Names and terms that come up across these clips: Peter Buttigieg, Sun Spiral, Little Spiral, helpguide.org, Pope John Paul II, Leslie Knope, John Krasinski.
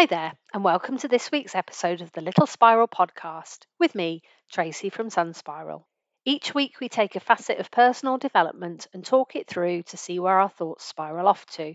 Hi there, and welcome to this week's episode of the Little Spiral podcast with me, Tracy from Sun Spiral. Each week we take a facet of personal development and talk it through to see where our thoughts spiral off to.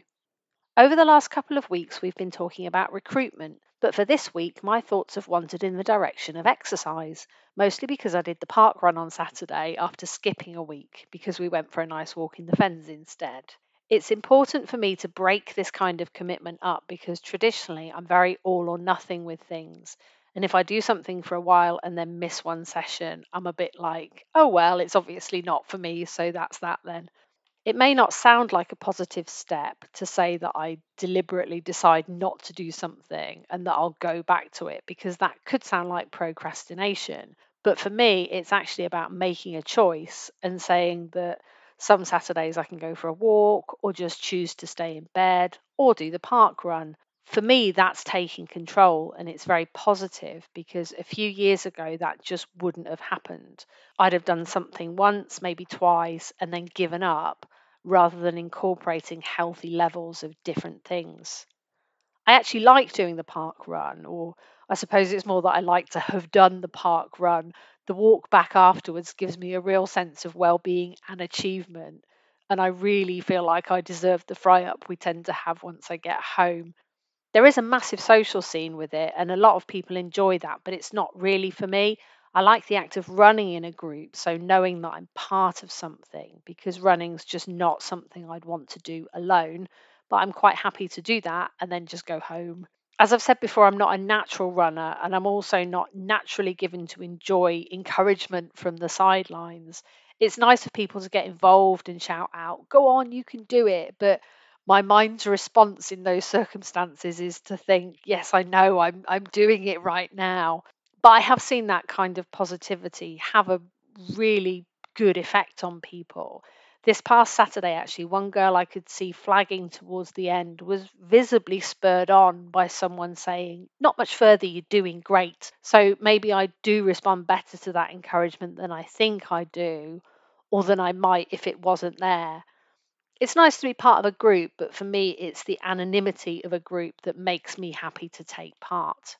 Over the last couple of weeks we've been talking about recruitment, but for this week my thoughts have wandered in the direction of exercise, mostly because I did the park run on Saturday after skipping a week because we went for a nice walk in the fens instead. It's important for me to break this kind of commitment up because traditionally I'm very all or nothing with things. And if I do something for a while and then miss one session, I'm a bit like, oh, well, it's obviously not for me, so that's that then. It may not sound like a positive step to say that I deliberately decide not to do something and that I'll go back to it because that could sound like procrastination. But for me, it's actually about making a choice and saying that some Saturdays I can go for a walk or just choose to stay in bed or do the park run. For me, that's taking control and it's very positive because a few years ago that just wouldn't have happened. I'd have done something once, maybe twice, and then given up rather than incorporating healthy levels of different things. I actually like doing the park run, or I suppose it's more that I like to have done the park run. The walk back afterwards gives me a real sense of well-being and achievement, and I really feel like I deserve the fry-up we tend to have once I get home. There is a massive social scene with it, and a lot of people enjoy that, but it's not really for me. I like the act of running in a group, so knowing that I'm part of something, because running's just not something I'd want to do alone, but I'm quite happy to do that and then just go home. As I've said before, I'm not a natural runner, and I'm also not naturally given to enjoy encouragement from the sidelines. It's nice for people to get involved and shout out, go on, you can do it. But my mind's response in those circumstances is to think, yes, I know, I'm doing it right now. But I have seen that kind of positivity have a really good effect on people. This past Saturday, actually, one girl I could see flagging towards the end was visibly spurred on by someone saying, not much further, you're doing great. So maybe I do respond better to that encouragement than I think I do, or than I might if it wasn't there. It's nice to be part of a group, but for me, it's the anonymity of a group that makes me happy to take part.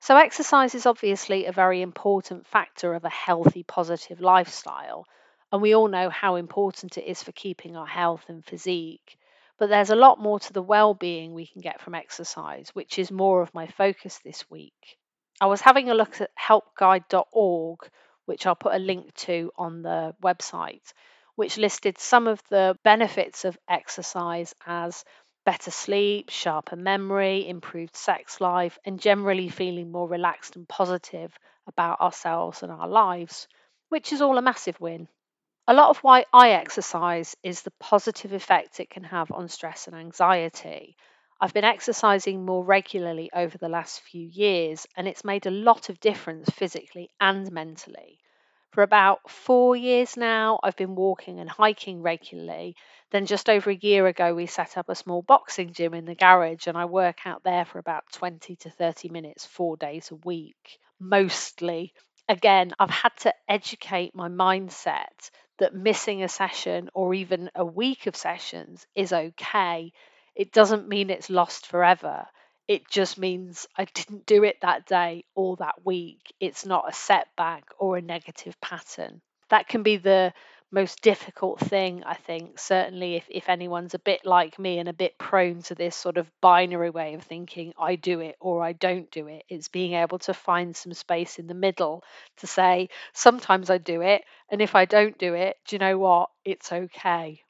So exercise is obviously a very important factor of a healthy, positive lifestyle. And we all know how important it is for keeping our health and physique. But there's a lot more to the well-being we can get from exercise, which is more of my focus this week. I was having a look at helpguide.org, which I'll put a link to on the website, which listed some of the benefits of exercise as better sleep, sharper memory, improved sex life, and generally feeling more relaxed and positive about ourselves and our lives, which is all a massive win. A lot of why I exercise is the positive effect it can have on stress and anxiety. I've been exercising more regularly over the last few years, and it's made a lot of difference physically and mentally. For about 4 years now, I've been walking and hiking regularly. Then just over a year ago, we set up a small boxing gym in the garage, and I work out there for about 20 to 30 minutes, 4 days a week, mostly. Again, I've had to educate my mindset that missing a session or even a week of sessions is okay. It doesn't mean it's lost forever. It just means I didn't do it that day or that week. It's not a setback or a negative pattern. That can be the most difficult thing, I think, certainly if anyone's a bit like me and a bit prone to this sort of binary way of thinking, I do it or I don't do it. It's being able to find some space in the middle to say, sometimes I do it, and if I don't do it, do you know what? It's okay.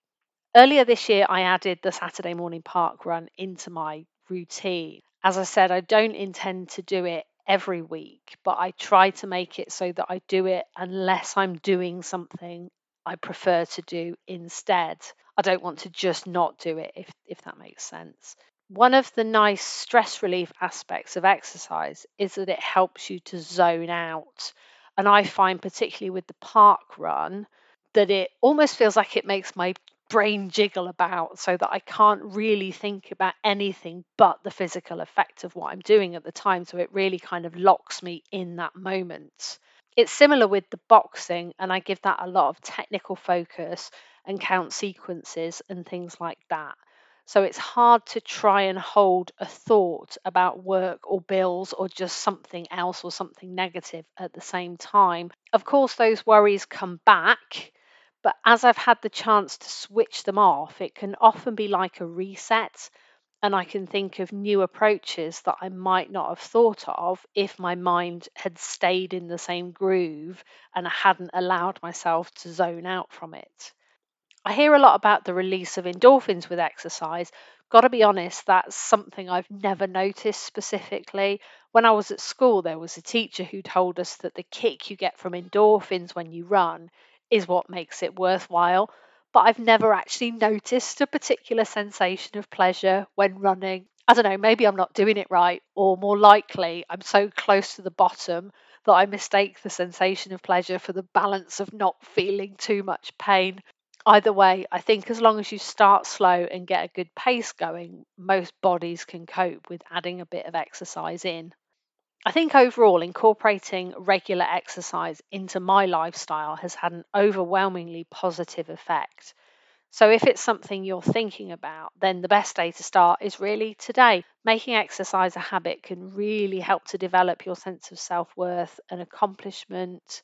Earlier this year, I added the Saturday morning park run into my routine. As I said, I don't intend to do it every week, but I try to make it so that I do it unless I'm doing something I prefer to do instead. I don't want to just not do it, if that makes sense. One of the nice stress relief aspects of exercise is that it helps you to zone out. And I find, particularly with the park run, that it almost feels like it makes my brain jiggle about so that I can't really think about anything but the physical effect of what I'm doing at the time. So it really kind of locks me in that moment. It's similar with the boxing, and I give that a lot of technical focus and count sequences and things like that. So it's hard to try and hold a thought about work or bills or just something else or something negative at the same time. Of course, those worries come back, but as I've had the chance to switch them off, it can often be like a reset, and I can think of new approaches that I might not have thought of if my mind had stayed in the same groove and I hadn't allowed myself to zone out from it. I hear a lot about the release of endorphins with exercise. Got to be honest, that's something I've never noticed specifically. When I was at school, there was a teacher who told us that the kick you get from endorphins when you run is what makes it worthwhile. But I've never actually noticed a particular sensation of pleasure when running. I don't know, maybe I'm not doing it right, or more likely, I'm so close to the bottom that I mistake the sensation of pleasure for the balance of not feeling too much pain. Either way, I think as long as you start slow and get a good pace going, most bodies can cope with adding a bit of exercise in. I think overall, incorporating regular exercise into my lifestyle has had an overwhelmingly positive effect. So if it's something you're thinking about, then the best day to start is really today. Making exercise a habit can really help to develop your sense of self-worth and accomplishment.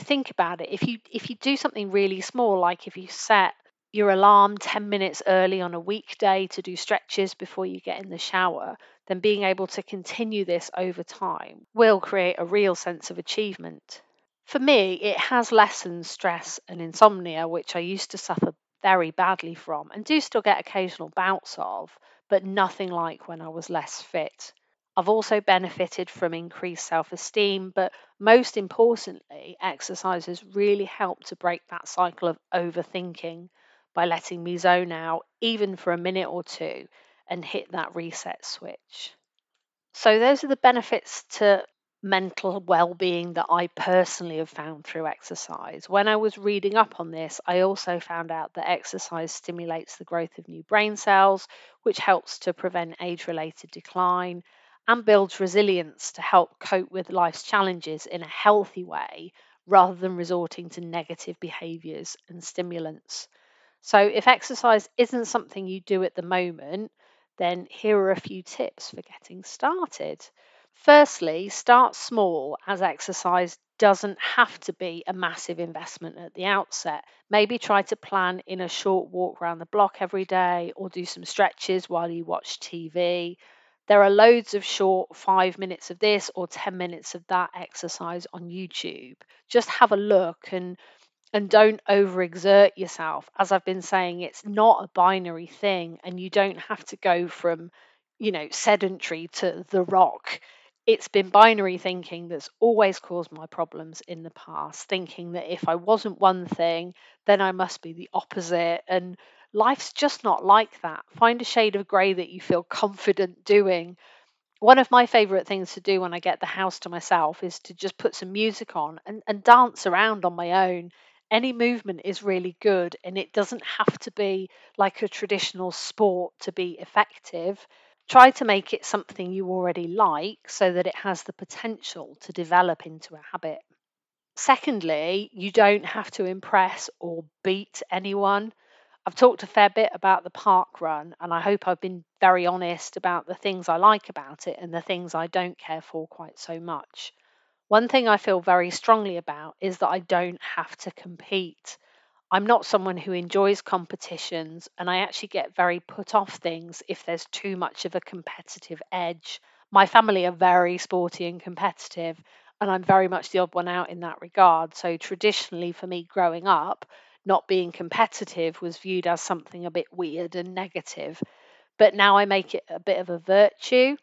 Think about it. If you do something really small, like if you set your alarm 10 minutes early on a weekday to do stretches before you get in the shower, then being able to continue this over time will create a real sense of achievement. For me, it has lessened stress and insomnia, which I used to suffer very badly from and do still get occasional bouts of, but nothing like when I was less fit. I've also benefited from increased self-esteem, but most importantly, exercise has really helped to break that cycle of overthinking by letting me zone out, even for a minute or two, and hit that reset switch. So those are the benefits to mental well-being that I personally have found through exercise. When I was reading up on this, I also found out that exercise stimulates the growth of new brain cells, which helps to prevent age-related decline, and builds resilience to help cope with life's challenges in a healthy way rather than resorting to negative behaviours and stimulants. So if exercise isn't something you do at the moment, then here are a few tips for getting started. Firstly, start small, as exercise doesn't have to be a massive investment at the outset. Maybe try to plan in a short walk around the block every day or do some stretches while you watch TV. There are loads of short 5 minutes of this or 10 minutes of that exercise on YouTube. Just have a look and don't overexert yourself. As I've been saying, it's not a binary thing, and you don't have to go from, sedentary to the rock. It's been binary thinking that's always caused my problems in the past, thinking that if I wasn't one thing, then I must be the opposite, and life's just not like that. Find a shade of grey that you feel confident doing. One of my favourite things to do when I get the house to myself is to just put some music on and dance around on my own. Any movement is really good, and it doesn't have to be like a traditional sport to be effective. Try to make it something you already like so that it has the potential to develop into a habit. Secondly, you don't have to impress or beat anyone. I've talked a fair bit about the park run, and I hope I've been very honest about the things I like about it and the things I don't care for quite so much. One thing I feel very strongly about is that I don't have to compete. I'm not someone who enjoys competitions, and I actually get very put off things if there's too much of a competitive edge. My family are very sporty and competitive, and I'm very much the odd one out in that regard. So traditionally for me growing up, not being competitive was viewed as something a bit weird and negative. But now I make it a bit of a virtue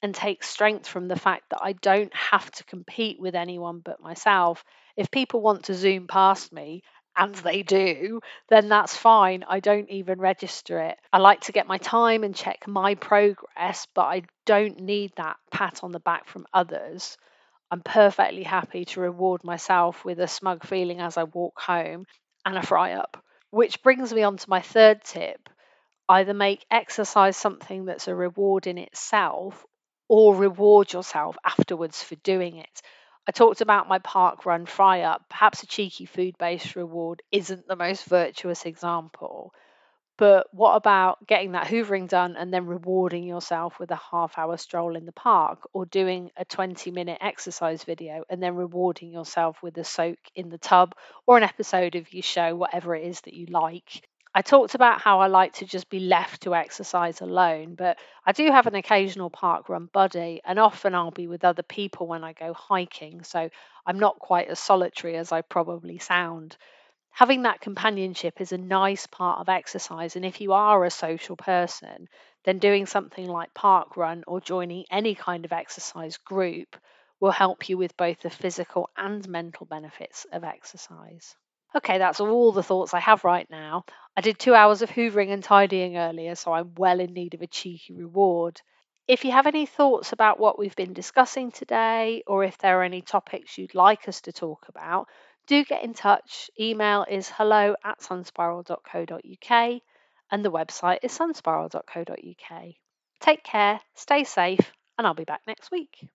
and take strength from the fact that I don't have to compete with anyone but myself. If people want to zoom past me, and they do, then that's fine. I don't even register it. I like to get my time and check my progress, but I don't need that pat on the back from others. I'm perfectly happy to reward myself with a smug feeling as I walk home and a fry up. Which brings me on to my third tip. Either make exercise something that's a reward in itself, or reward yourself afterwards for doing it. I talked about my park run fry up. Perhaps a cheeky food-based reward isn't the most virtuous example, But what about getting that hoovering done and then rewarding yourself with a half-hour stroll in the park, or doing a 20-minute exercise video and then rewarding yourself with a soak in the tub or an episode of your show, whatever it is that you like? I talked about how I like to just be left to exercise alone, but I do have an occasional park run buddy, and often I'll be with other people when I go hiking, so I'm not quite as solitary as I probably sound. Having that companionship is a nice part of exercise, and if you are a social person, then doing something like park run or joining any kind of exercise group will help you with both the physical and mental benefits of exercise. Okay, that's all the thoughts I have right now. I did 2 hours of hoovering and tidying earlier, so I'm well in need of a cheeky reward. If you have any thoughts about what we've been discussing today, or if there are any topics you'd like us to talk about, do get in touch. Email is hello@sunspiral.co.uk, and the website is sunspiral.co.uk. Take care, stay safe, and I'll be back next week.